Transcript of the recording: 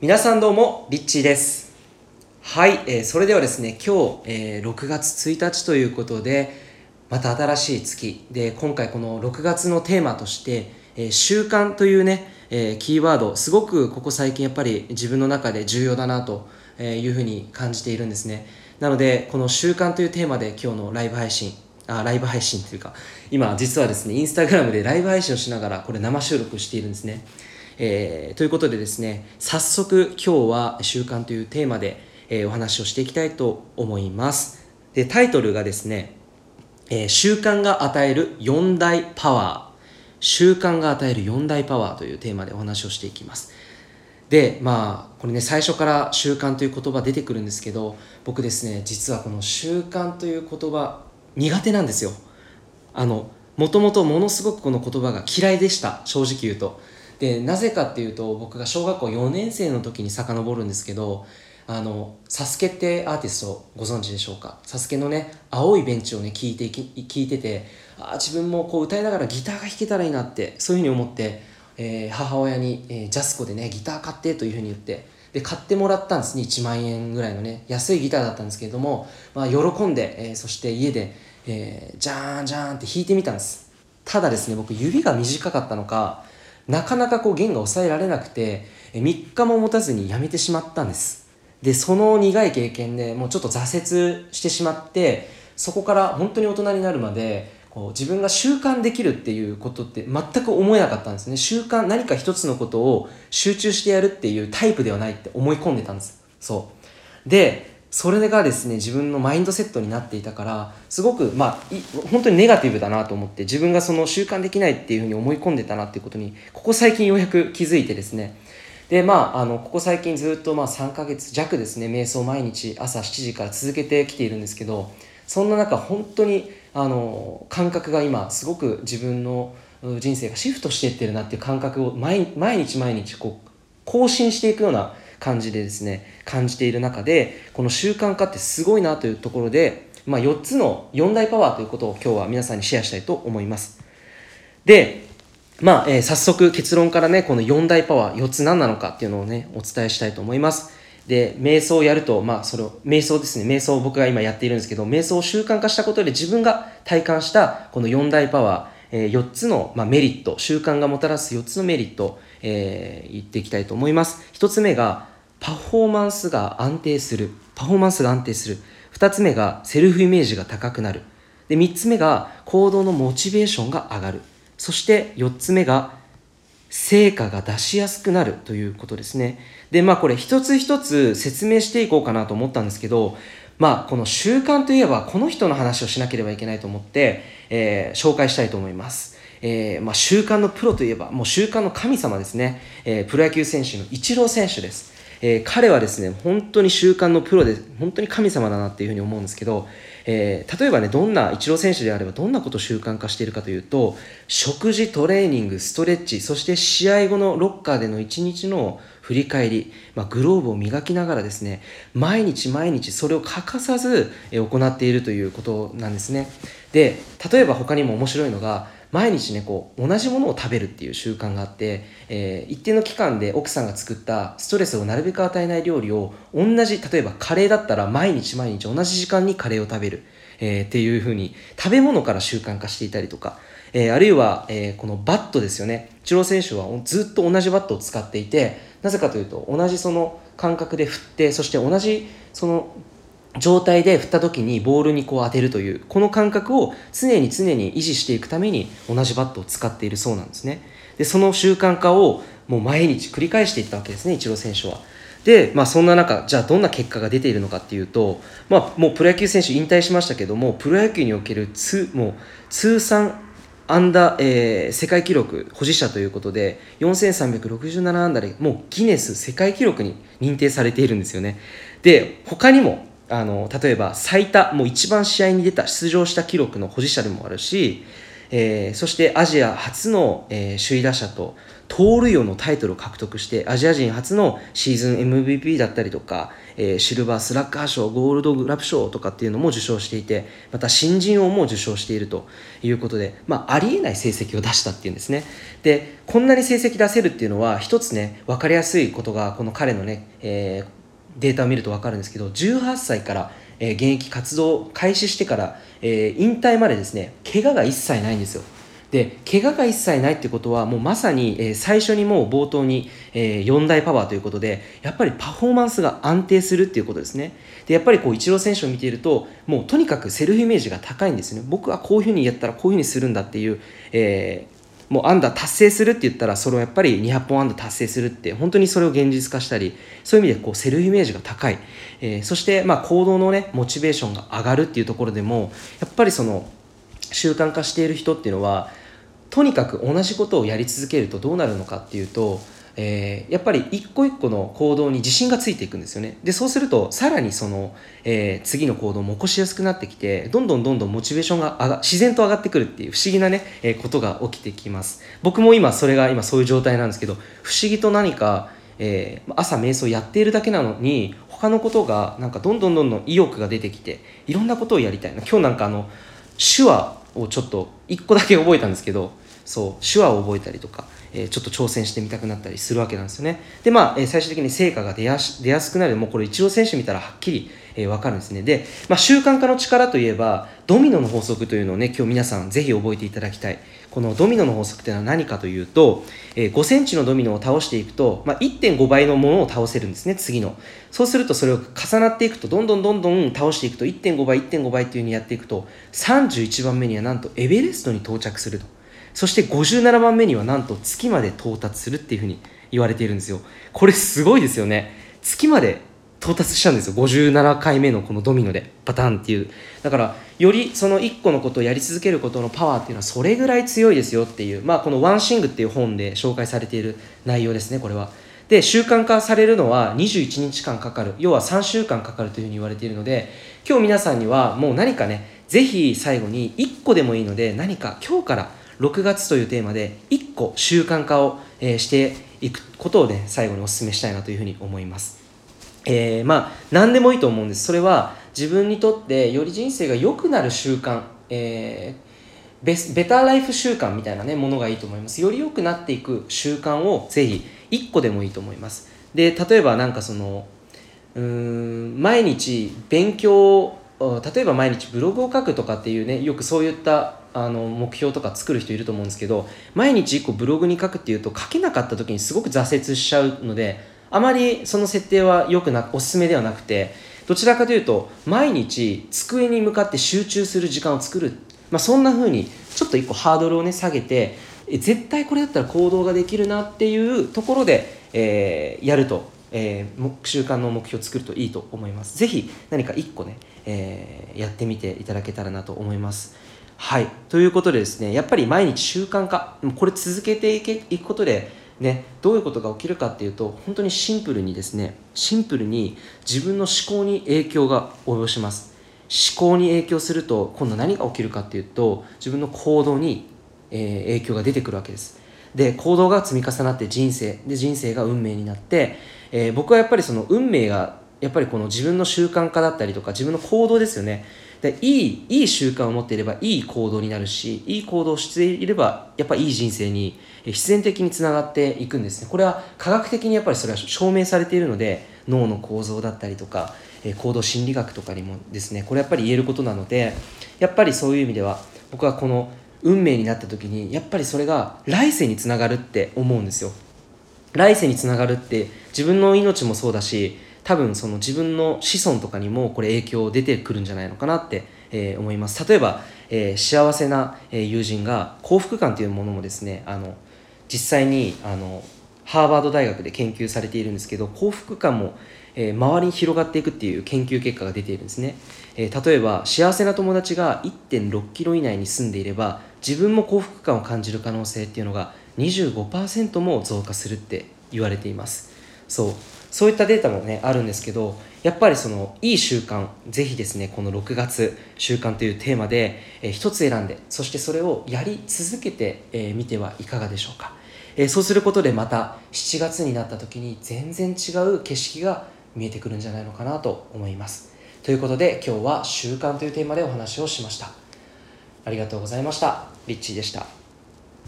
皆さんどうも、リッチーです。はい、それではですね、今日、6月1日ということで、また新しい月で、今回この6月のテーマとして、習慣というね、キーワード、すごくここ最近やっぱり自分の中で重要だなというふうに感じているんですね。なので、この習慣というテーマで今日のライブ配信というか、今実はですね、インスタグラムでライブ配信をしながら、これ生収録しているんですね。ということでですね、早速今日は習慣というテーマで、お話をしていきたいと思います。で、タイトルがですね、習慣が与える4大パワー。習慣が与える4大パワーというテーマでお話をしていきます。で、まあ、これね、最初から習慣という言葉出てくるんですけど、僕ですね、実はこの習慣という言葉苦手なんですよ。もともとものすごくこの言葉が嫌いでした、正直言うと。で、なぜかっていうと、僕が小学校4年生の時に遡るんですけど、サスケってアーティストご存知でしょうか。サスケのね、青いベンチをね、聴いてて、自分もこう歌いながらギターが弾けたらいいなって、そういうふうに思って、母親に、ジャスコでね、ギター買ってというふうに言って、で、買ってもらったんですね、1万円ぐらいのね、安いギターだったんですけれども、まあ、喜んで、そして家で、ジャーンジャーンって弾いてみたんです。ただですね、僕指が短かったのか、なかなかこう弦が抑えられなくて、3日も持たずにやめてしまったんです。で、その苦い経験でもうちょっと挫折してしまって、そこから本当に大人になるまで、こう自分が習慣できるっていうことって全く思えなかったんですね。習慣、何か一つのことを集中してやるっていうタイプではないって思い込んでたんです。そう。で、それがですね、自分のマインドセットになっていたから、すごく、まあ、本当にネガティブだなと思って、自分がその習慣できないっていうふうに思い込んでたなっていうことに、ここ最近ようやく気づいてですね。で、まあ、ここ最近ずっと、まあ、3ヶ月弱ですね、瞑想を毎日朝7時から続けてきているんですけど、そんな中、本当に、感覚が今、すごく自分の人生がシフトしていってるなっていう感覚を、毎日こう、更新していくような、感じでですね、感じている中で、この習慣化ってすごいなというところで、まあ、4つの4大パワーということを今日は皆さんにシェアしたいと思います。で、まあ、早速結論からね、この4大パワー、4つ何なのかっていうのをね、お伝えしたいと思います。で、瞑想をやると、まあ、それを、瞑想ですね、瞑想を僕が今やっているんですけど、瞑想を習慣化したことで自分が体感したこの4大パワー、4つの、まあ、メリット、習慣がもたらす4つのメリット、言っていきたいと思います。1つ目が、パフォーマンスが安定する。2つ目が、セルフイメージが高くなる。で、3つ目が、行動のモチベーションが上がる。そして4つ目が、成果が出しやすくなるということですね。で、まあこれ一つ一つ説明していこうかなと思ったんですけど、まあこの習慣といえばこの人の話をしなければいけないと思って、紹介したいと思います。まあ習慣のプロといえばもう習慣の神様ですね。プロ野球選手のイチロー選手です。彼はですね、本当に習慣のプロで、本当に神様だなっていうふうに思うんですけど、例えばね、どんなイチロー選手であればどんなことを習慣化しているかというと、食事、トレーニング、ストレッチ、そして試合後のロッカーでの一日の振り返り、まあ、グローブを磨きながらですね、毎日それを欠かさず行っているということなんですね。で、例えば他にも面白いのが、毎日ね、こう同じものを食べるっていう習慣があって、一定の期間で奥さんが作ったストレスをなるべく与えない料理を同じ、例えばカレーだったら毎日同じ時間にカレーを食べる、っていう風に食べ物から習慣化していたりとか、あるいは、このバットですよね。イチロー選手はずっと同じバットを使っていて、なぜかというと同じその感覚で振って、そして同じその状態で振った時にボールにこう当てるという、この感覚を常に維持していくために同じバットを使っているそうなんですね。で、その習慣化をもう毎日繰り返していったわけですね、イチロー選手は。で、まあそんな中、じゃあどんな結果が出ているのかっていうと、まあもうプロ野球選手引退しましたけども、プロ野球における通算安打、世界記録保持者ということで、4367安打でもうギネス世界記録に認定されているんですよね。で、他にも例えば最多、もう一番試合に出た、出場した記録の保持者でもあるし、そしてアジア初の、首位打者と盗塁王のタイトルを獲得して、アジア人初のシーズン MVP だったりとか、シルバースラッガー賞、ゴールドグラブ賞とかっていうのも受賞していて、また新人王も受賞しているということで、ありえない成績を出したっていうんですね。で、こんなに成績出せるっていうのは、一つね、分かりやすいことが、この彼のね、データを見ると分かるんですけど、18歳から現役活動を開始してから、引退までですね、怪我が一切ないんですよ。で、怪我が一切ないってことは、もうまさに、最初にもう冒頭に、4大パワーということで、やっぱりパフォーマンスが安定するっていうことですね。で、やっぱりこうイチロー選手を見ていると、もうとにかくセルフイメージが高いんですね。僕はこういうふうにやったらこういうふうにするんだっていう、もう安打達成するって言ったら、それをやっぱり200本安打達成するって、本当にそれを現実化したり、そういう意味でこうセルフイメージが高い。そして行動のね、モチベーションが上がるっていうところでも、やっぱりその習慣化している人っていうのは、とにかく同じことをやり続けるとどうなるのかっていうと、やっぱり一個一個の行動に自信がついていくんですよね。で、そうするとさらにその、次の行動も起こしやすくなってきて、どんどんモチベーションが自然と上がってくるっていう不思議なね、ことが起きてきます。僕も今それが今そういう状態なんですけど、不思議と何か、朝瞑想やっているだけなのに、他のことがなんかどんどん意欲が出てきて、いろんなことをやりたいな。今日なんか手話をちょっと1個だけ覚えたんですけど、そう手話を覚えたりとか、ちょっと挑戦してみたくなったりするわけなんですよね。で、最終的に成果が出やすくなる。もうこれイチロー選手見たらはっきり、分かるんですね。で、習慣化の力といえば、ドミノの法則というのをね、今日皆さんぜひ覚えていただきたい。このドミノの法則というのは何かというと、5センチのドミノを倒していくと、1.5 倍のものを倒せるんですね、次の。そうするとそれを重なっていくと、どんどん倒していくと、1.5 倍 1.5 倍という風にやっていくと、31番目にはなんとエベレストに到着すると。そして57番目にはなんと月まで到達するっていうふうに言われているんですよ。これすごいですよね。月まで到達したんですよ。57回目のこのドミノでバタンっていう。だからよりその1個のことをやり続けることのパワーっていうのはそれぐらい強いですよっていう、このワンシングっていう本で紹介されている内容ですね、これは。で、習慣化されるのは21日間かかる、要は3週間かかるというふうに言われているので、今日皆さんにはもう何かね、ぜひ最後に1個でもいいので、何か今日から6月というテーマで1個習慣化をしていくことをね、最後にお勧めしたいなというふうに思います。何でもいいと思うんです。それは自分にとってより人生が良くなる習慣、ベターライフ習慣みたいなね、ものがいいと思います。より良くなっていく習慣をぜひ1個でもいいと思います。で、例えば毎日勉強、例えば毎日ブログを書くとかっていうね、よくそういった目標とか作る人いると思うんですけど、毎日1個ブログに書くっていうと、書けなかった時にすごく挫折しちゃうので、あまりその設定はよくおすすめではなくて、どちらかというと毎日机に向かって集中する時間を作る、そんな風にちょっと1個ハードルをね、下げて、絶対これだったら行動ができるなっていうところで、やると、習慣の目標を作るといいと思います。ぜひ何か1個ね、やってみていただけたらなと思います。はい、ということでですね、やっぱり毎日習慣化、これ続けていくことで、どういうことが起きるかっていうと、本当にシンプルに自分の思考に影響が及ぼします。思考に影響すると、今度何が起きるかっていうと、自分の行動に、影響が出てくるわけです。で、行動が積み重なって人生が運命になって、僕はやっぱりその運命がやっぱりこの自分の習慣化だったりとか、自分の行動ですよね。で、いい習慣を持っていればいい行動になるし、いい行動をしていればやっぱりいい人生に必然的につながっていくんですね。これは科学的にやっぱりそれは証明されているので、脳の構造だったりとか行動心理学とかにもですね、これやっぱり言えることなので、やっぱりそういう意味では僕はこの運命になった時に、やっぱりそれが来世につながるって思うんですよ。来世につながるって自分の命もそうだし、多分その自分の子孫とかにもこれ影響出てくるんじゃないのかなって、思います。例えば、幸せな友人が幸福感というものもですね、実際にハーバード大学で研究されているんですけど、幸福感も、周りに広がっていくっていう研究結果が出ているんですね。例えば幸せな友達が 1.6 キロ以内に住んでいれば、自分も幸福感を感じる可能性っていうのが 25% も増加するって言われています。そういったデータもね、あるんですけど、やっぱりそのいい習慣、ぜひですねこの6月習慣というテーマで一つ選んで、そしてそれをやり続けてみてはいかがでしょうか。そうすることでまた7月になった時に全然違う景色が見えてくるんじゃないのかなと思います。ということで今日は習慣というテーマでお話をしました。ありがとうございました。リッチーでした。